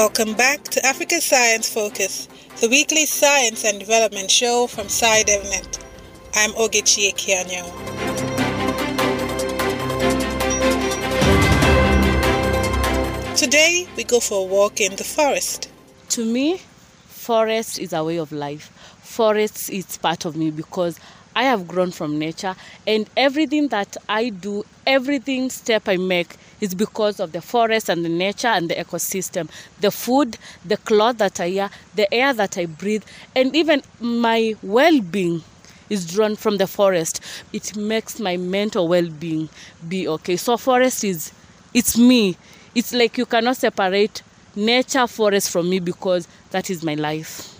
Welcome back to Africa Science Focus, the weekly science and development show from SciDevNet. I'm Ogechi Kianyo. Today, we go for a walk in the forest. To me, forest is a way of life. Forest is part of me because I have grown from nature, and everything that I do, everything step I make, it's because of the forest and the nature and the ecosystem, the food, the cloth that I wear, the air that I breathe, and even my well-being is drawn from the forest. It makes my mental well-being be okay. So forest is, it's me. It's like you cannot separate nature, forest from me because that is my life.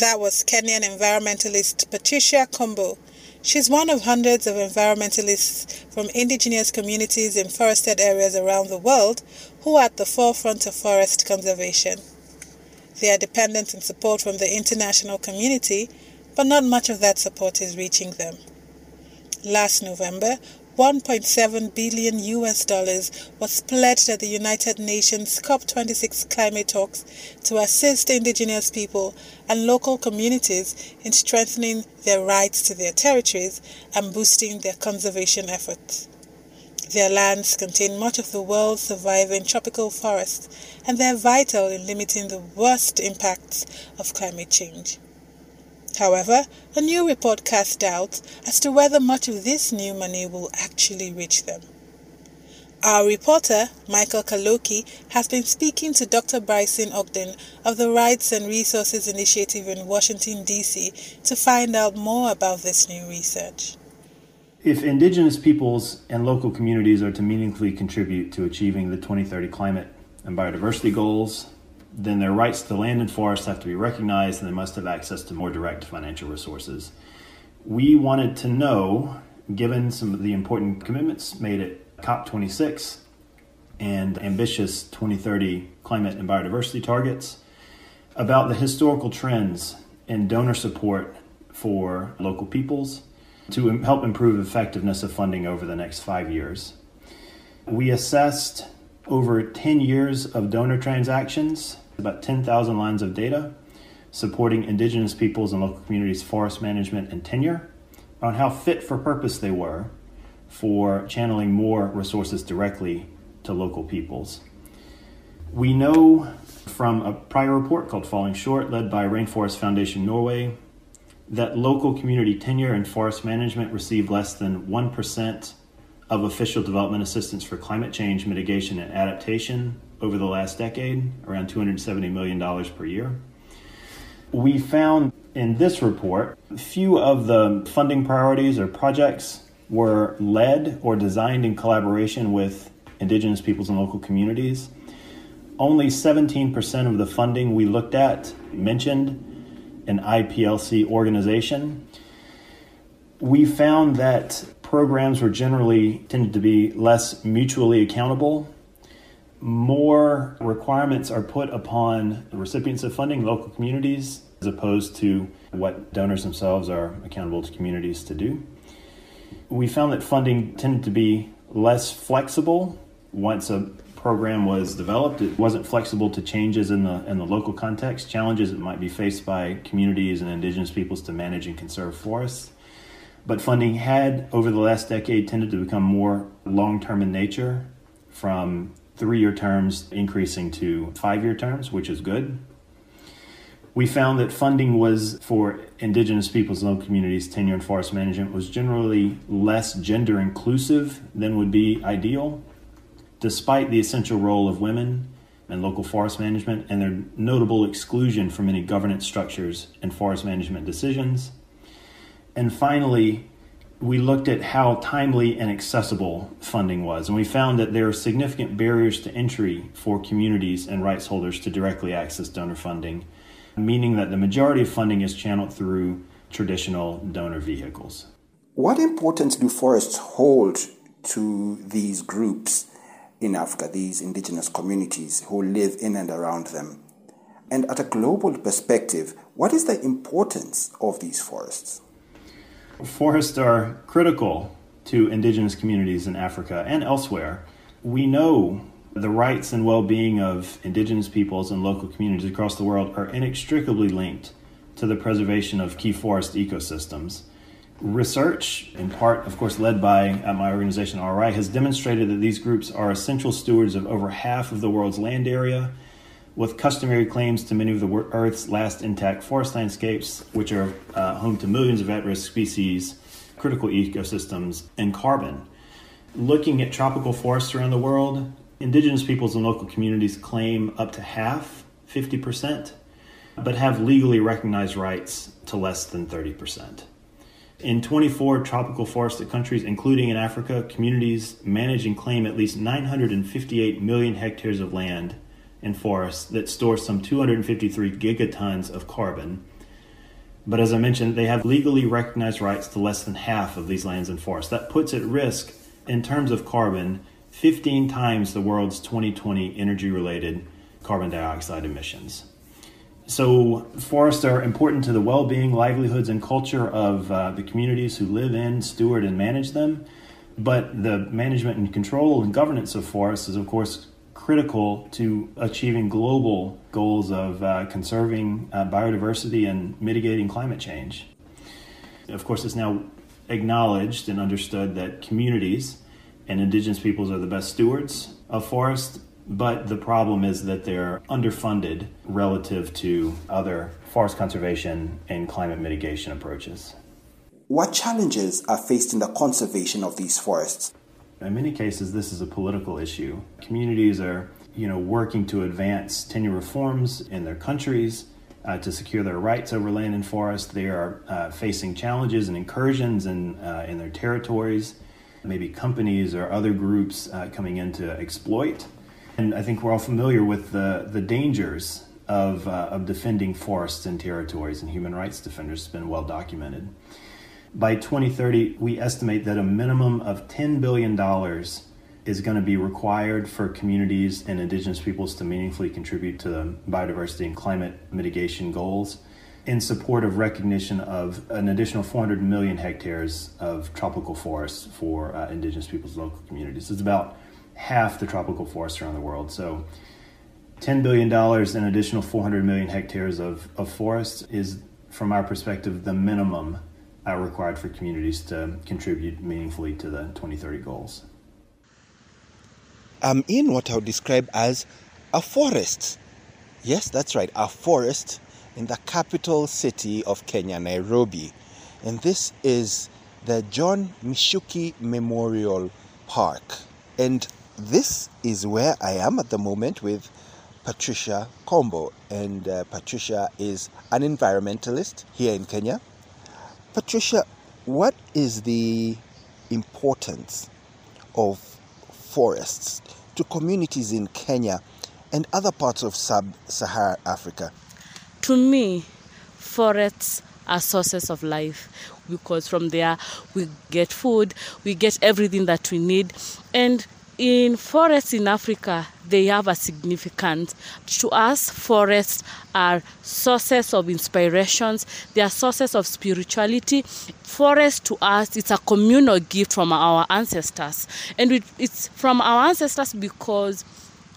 That was Kenyan environmentalist Patricia Kombo. She's one of hundreds of environmentalists from indigenous communities in forested areas around the world who are at the forefront of forest conservation. They are dependent on support from the international community, but not much of that support is reaching them. Last November, $1.7 billion was pledged at the United Nations COP26 climate talks to assist indigenous people and local communities in strengthening their rights to their territories and boosting their conservation efforts. Their lands contain much of the world's surviving tropical forests, and they're vital in limiting the worst impacts of climate change. However, a new report casts doubts as to whether much of this new money will actually reach them. Our reporter, Michael Kaloki, has been speaking to Dr. Bryson Ogden of the Rights and Resources Initiative in Washington, D.C. to find out more about this new research. If indigenous peoples and local communities are to meaningfully contribute to achieving the 2030 climate and biodiversity goals, then their rights to the land and forest have to be recognized, and they must have access to more direct financial resources. We wanted to know, given some of the important commitments made at COP26 and ambitious 2030 climate and biodiversity targets, about the historical trends in donor support for local peoples to help improve effectiveness of funding over the next 5 years. We assessed over 10 years of donor transactions, about 10,000 lines of data supporting indigenous peoples and local communities' forest management and tenure on how fit for purpose they were for channeling more resources directly to local peoples. We know from a prior report called Falling Short, led by Rainforest Foundation Norway, that local community tenure and forest management received less than 1% of official development assistance for climate change mitigation and adaptation over the last decade, around $270 million per year. We found in this report, few of the funding priorities or projects were led or designed in collaboration with indigenous peoples and local communities. Only 17% of the funding we looked at mentioned an IPLC organization. We found that programs were generally tended to be less mutually accountable. More requirements are put upon the recipients of funding, local communities, as opposed to what donors themselves are accountable to communities to do. We found that funding tended to be less flexible. Once a program was developed, it wasn't flexible to changes in the local context, challenges that might be faced by communities and indigenous peoples to manage and conserve forests. But funding had, over the last decade, tended to become more long-term in nature, from 3-year terms increasing to 5-year terms, which is good. We found that funding was, for indigenous peoples and local communities, tenure and forest management, was generally less gender inclusive than would be ideal, despite the essential role of women in local forest management and their notable exclusion from any governance structures and forest management decisions. And finally, we looked at how timely and accessible funding was, and we found that there are significant barriers to entry for communities and rights holders to directly access donor funding, meaning that the majority of funding is channeled through traditional donor vehicles. What importance do forests hold to these groups in Africa, these indigenous communities who live in and around them? And at a global perspective, what is the importance of these forests? Forests are critical to indigenous communities in Africa and elsewhere. We know The rights and well-being of indigenous peoples and local communities across the world are inextricably linked to the preservation of key forest ecosystems. Research, in part, of course, led by my organization, RRI, has demonstrated that these groups are essential stewards of over half of the world's land area, with customary claims to many of the Earth's last intact forest landscapes, which are home to millions of at-risk species, critical ecosystems, and carbon. Looking at tropical forests around the world, indigenous peoples and local communities claim up to half, 50%, but have legally recognized rights to less than 30%. In 24 tropical forested countries, including in Africa, communities manage and claim at least 958 million hectares of land and forests that store some 253 gigatons of carbon. But as I mentioned, they have legally recognized rights to less than half of these lands and forests. That puts at risk, in terms of carbon, 15 times the world's 2020 energy-related carbon dioxide emissions. So forests are important to the well-being, livelihoods, and culture of the communities who live in, steward, and manage them. But the management and control and governance of forests is, of course, critical to achieving global goals of conserving biodiversity and mitigating climate change. Of course, it's now acknowledged and understood that communities and indigenous peoples are the best stewards of forests, but the problem is that they're underfunded relative to other forest conservation and climate mitigation approaches. What challenges are faced in the conservation of these forests? In many cases, this is a political issue. Communities are, working to advance tenure reforms in their countries to secure their rights over land and forest. They are facing challenges and incursions in their territories. Maybe companies or other groups coming in to exploit. And I think we're all familiar with the dangers of defending forests and territories, and human rights defenders has been well documented. By 2030, we estimate that a minimum of $10 billion is going to be required for communities and indigenous peoples to meaningfully contribute to the biodiversity and climate mitigation goals, in support of recognition of an additional 400 million hectares of tropical forests for indigenous peoples and local communities. It's about half the tropical forests around the world. So $10 billion and additional 400 million hectares of forests is, from our perspective, the minimum required for communities to contribute meaningfully to the 2030 goals. I'm in what I would describe as a forest. Yes, that's right, a forest in the capital city of Kenya, Nairobi. And this is the John Mishuki Memorial Park. And this is where I am at the moment with Patricia Kombo. And Patricia is an environmentalist here in Kenya. Patricia, what is the importance of forests to communities in Kenya and other parts of sub-Saharan Africa? To me, forests are sources of life, because from there we get food, we get everything that we need. And in forests in Africa, they have a significance. To us, forests are sources of inspirations, they are sources of spirituality. Forests to us, it's a communal gift from our ancestors. And it's from our ancestors because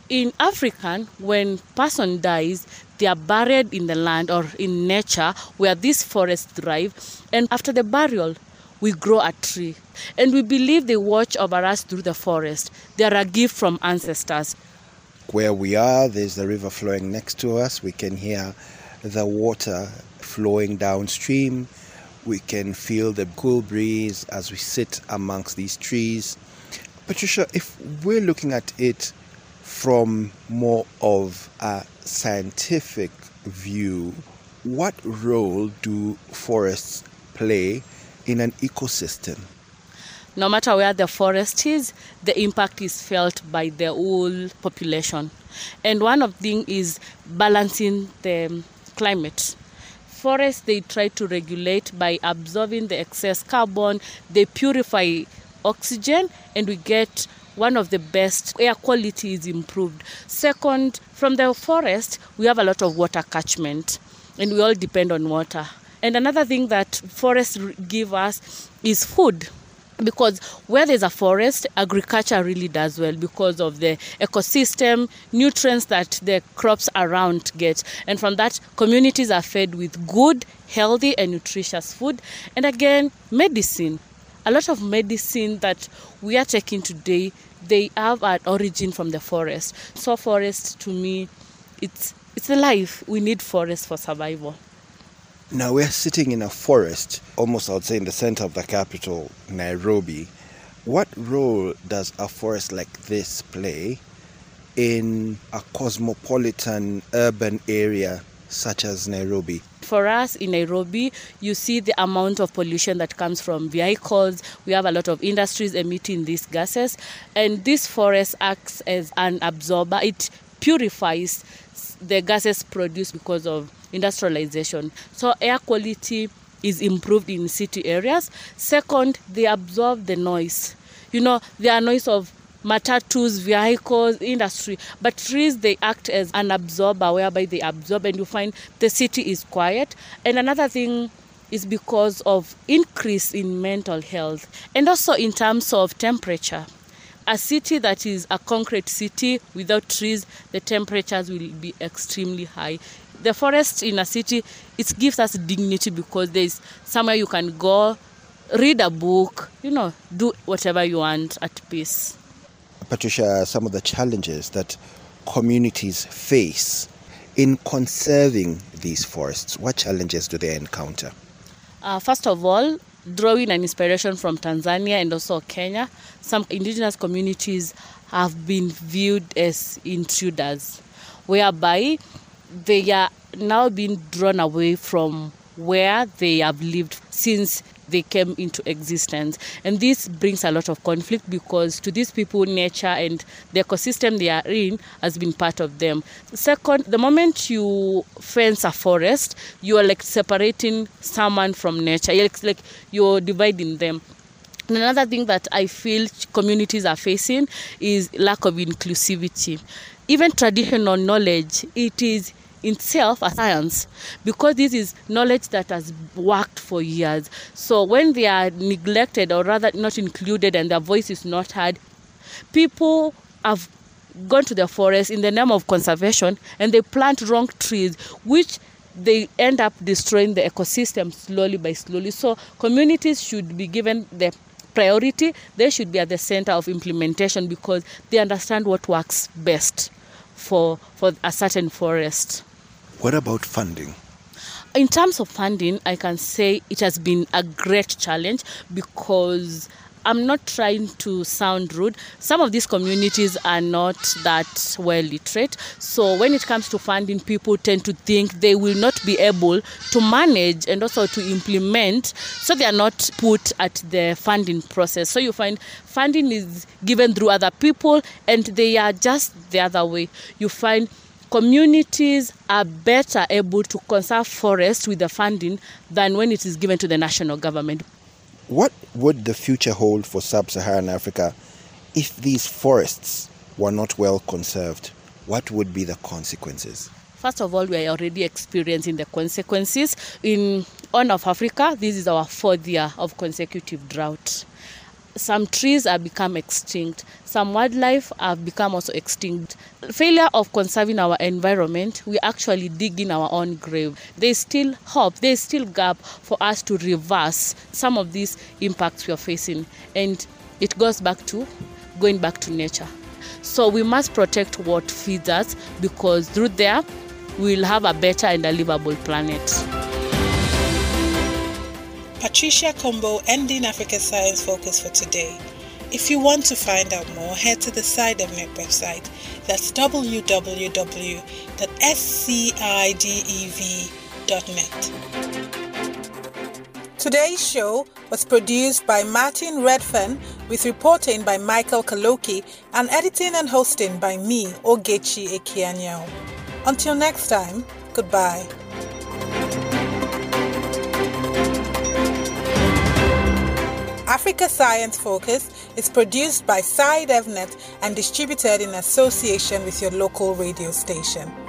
in Africa, when person dies, they are buried in the land or in nature where these forests thrive. And after the burial, we grow a tree. And we believe they watch over us through the forest. They are a gift from ancestors. Where we are, there's the river flowing next to us. We can hear the water flowing downstream. We can feel the cool breeze as we sit amongst these trees. Patricia, if we're looking at it from more of a scientific view, what role do forests play in an ecosystem? No matter where the forest is, the impact is felt by the whole population. And one of the things is balancing the climate. Forests, they try to regulate by absorbing the excess carbon, they purify oxygen, and we get one of the best air quality is improved. Second, from the forest, we have a lot of water catchment, and we all depend on water. And another thing that forests give us is food. because where there's a forest, agriculture really does well because of the ecosystem, nutrients that the crops around get. And from that, communities are fed with good, healthy and nutritious food. And again, medicine. A lot of medicine that we are taking today, they have an origin from the forest. So forest, to me, it's the life. We need forest for survival. Now we're sitting in a forest, almost I would say in the center of the capital, Nairobi. What role does a forest like this play in a cosmopolitan urban area such as Nairobi? For us in Nairobi, you see the amount of pollution that comes from vehicles. We have a lot of industries emitting these gases, and this forest acts as an absorber. It purifies the gases produced because of industrialization. So air quality is improved in city areas. Second, they absorb the noise. You know, there are noise of matatus, vehicles, industry. But trees, they act as an absorber, whereby they absorb, and you find the city is quiet. And another thing is because of increase in mental health, and also in terms of temperature. A city that is a concrete city without trees, the temperatures will be extremely high. The forest in a city, it gives us dignity because there is somewhere you can go, read a book, you know, do whatever you want at peace. Patricia, some of the challenges that communities face in conserving these forests, what challenges do they encounter? First of all, drawing an inspiration from Tanzania and also Kenya, some indigenous communities have been viewed as intruders, whereby they are now being drawn away from where they have lived since they came into existence. And this brings a lot of conflict because to these people, nature and the ecosystem they are in has been part of them. Second, the moment you fence a forest, you are like separating someone from nature. It's like you're dividing them. Another thing that I feel communities are facing is lack of inclusivity. Even traditional knowledge, it is itself a science, because this is knowledge that has worked for years. So when they are neglected, or rather not included, and their voice is not heard, people have gone to the forest in the name of conservation and they plant wrong trees, which they end up destroying the ecosystem slowly by slowly. So communities should be given the priority. They should be at the center of implementation because they understand what works best for a certain forest. What about funding? In terms of funding, I can say it has been a great challenge because I'm not trying to sound rude. Some of these communities are not that well literate. So when it comes to funding, people tend to think they will not be able to manage and also to implement. So they are not put at the funding process. So you find funding is given through other people and they are just the other way. You find communities are better able to conserve forests with the funding than when it is given to the national government. What would the future hold for sub-Saharan Africa if these forests were not well conserved? What would be the consequences? First of all, we are already experiencing the consequences. In Horn of Africa, this is our 4th year of consecutive drought. Some trees have become extinct. Some wildlife have become also extinct. Failure of conserving our environment, we actually dig in our own grave. There is still hope, there is still gap for us to reverse some of these impacts we are facing. And it goes back to going back to nature. So we must protect what feeds us because through there, we'll have a better and a livable planet. Patricia Kombo, ending Africa Science Focus for today. If you want to find out more, head to the SciDevNet website. That's www.scidev.net. Today's show was produced by Martin Redfern, with reporting by Michael Kaloki, and editing and hosting by me, Ogechi Kianyo. Until next time, goodbye. Africa Science Focus is produced by SciDevNet and distributed in association with your local radio station.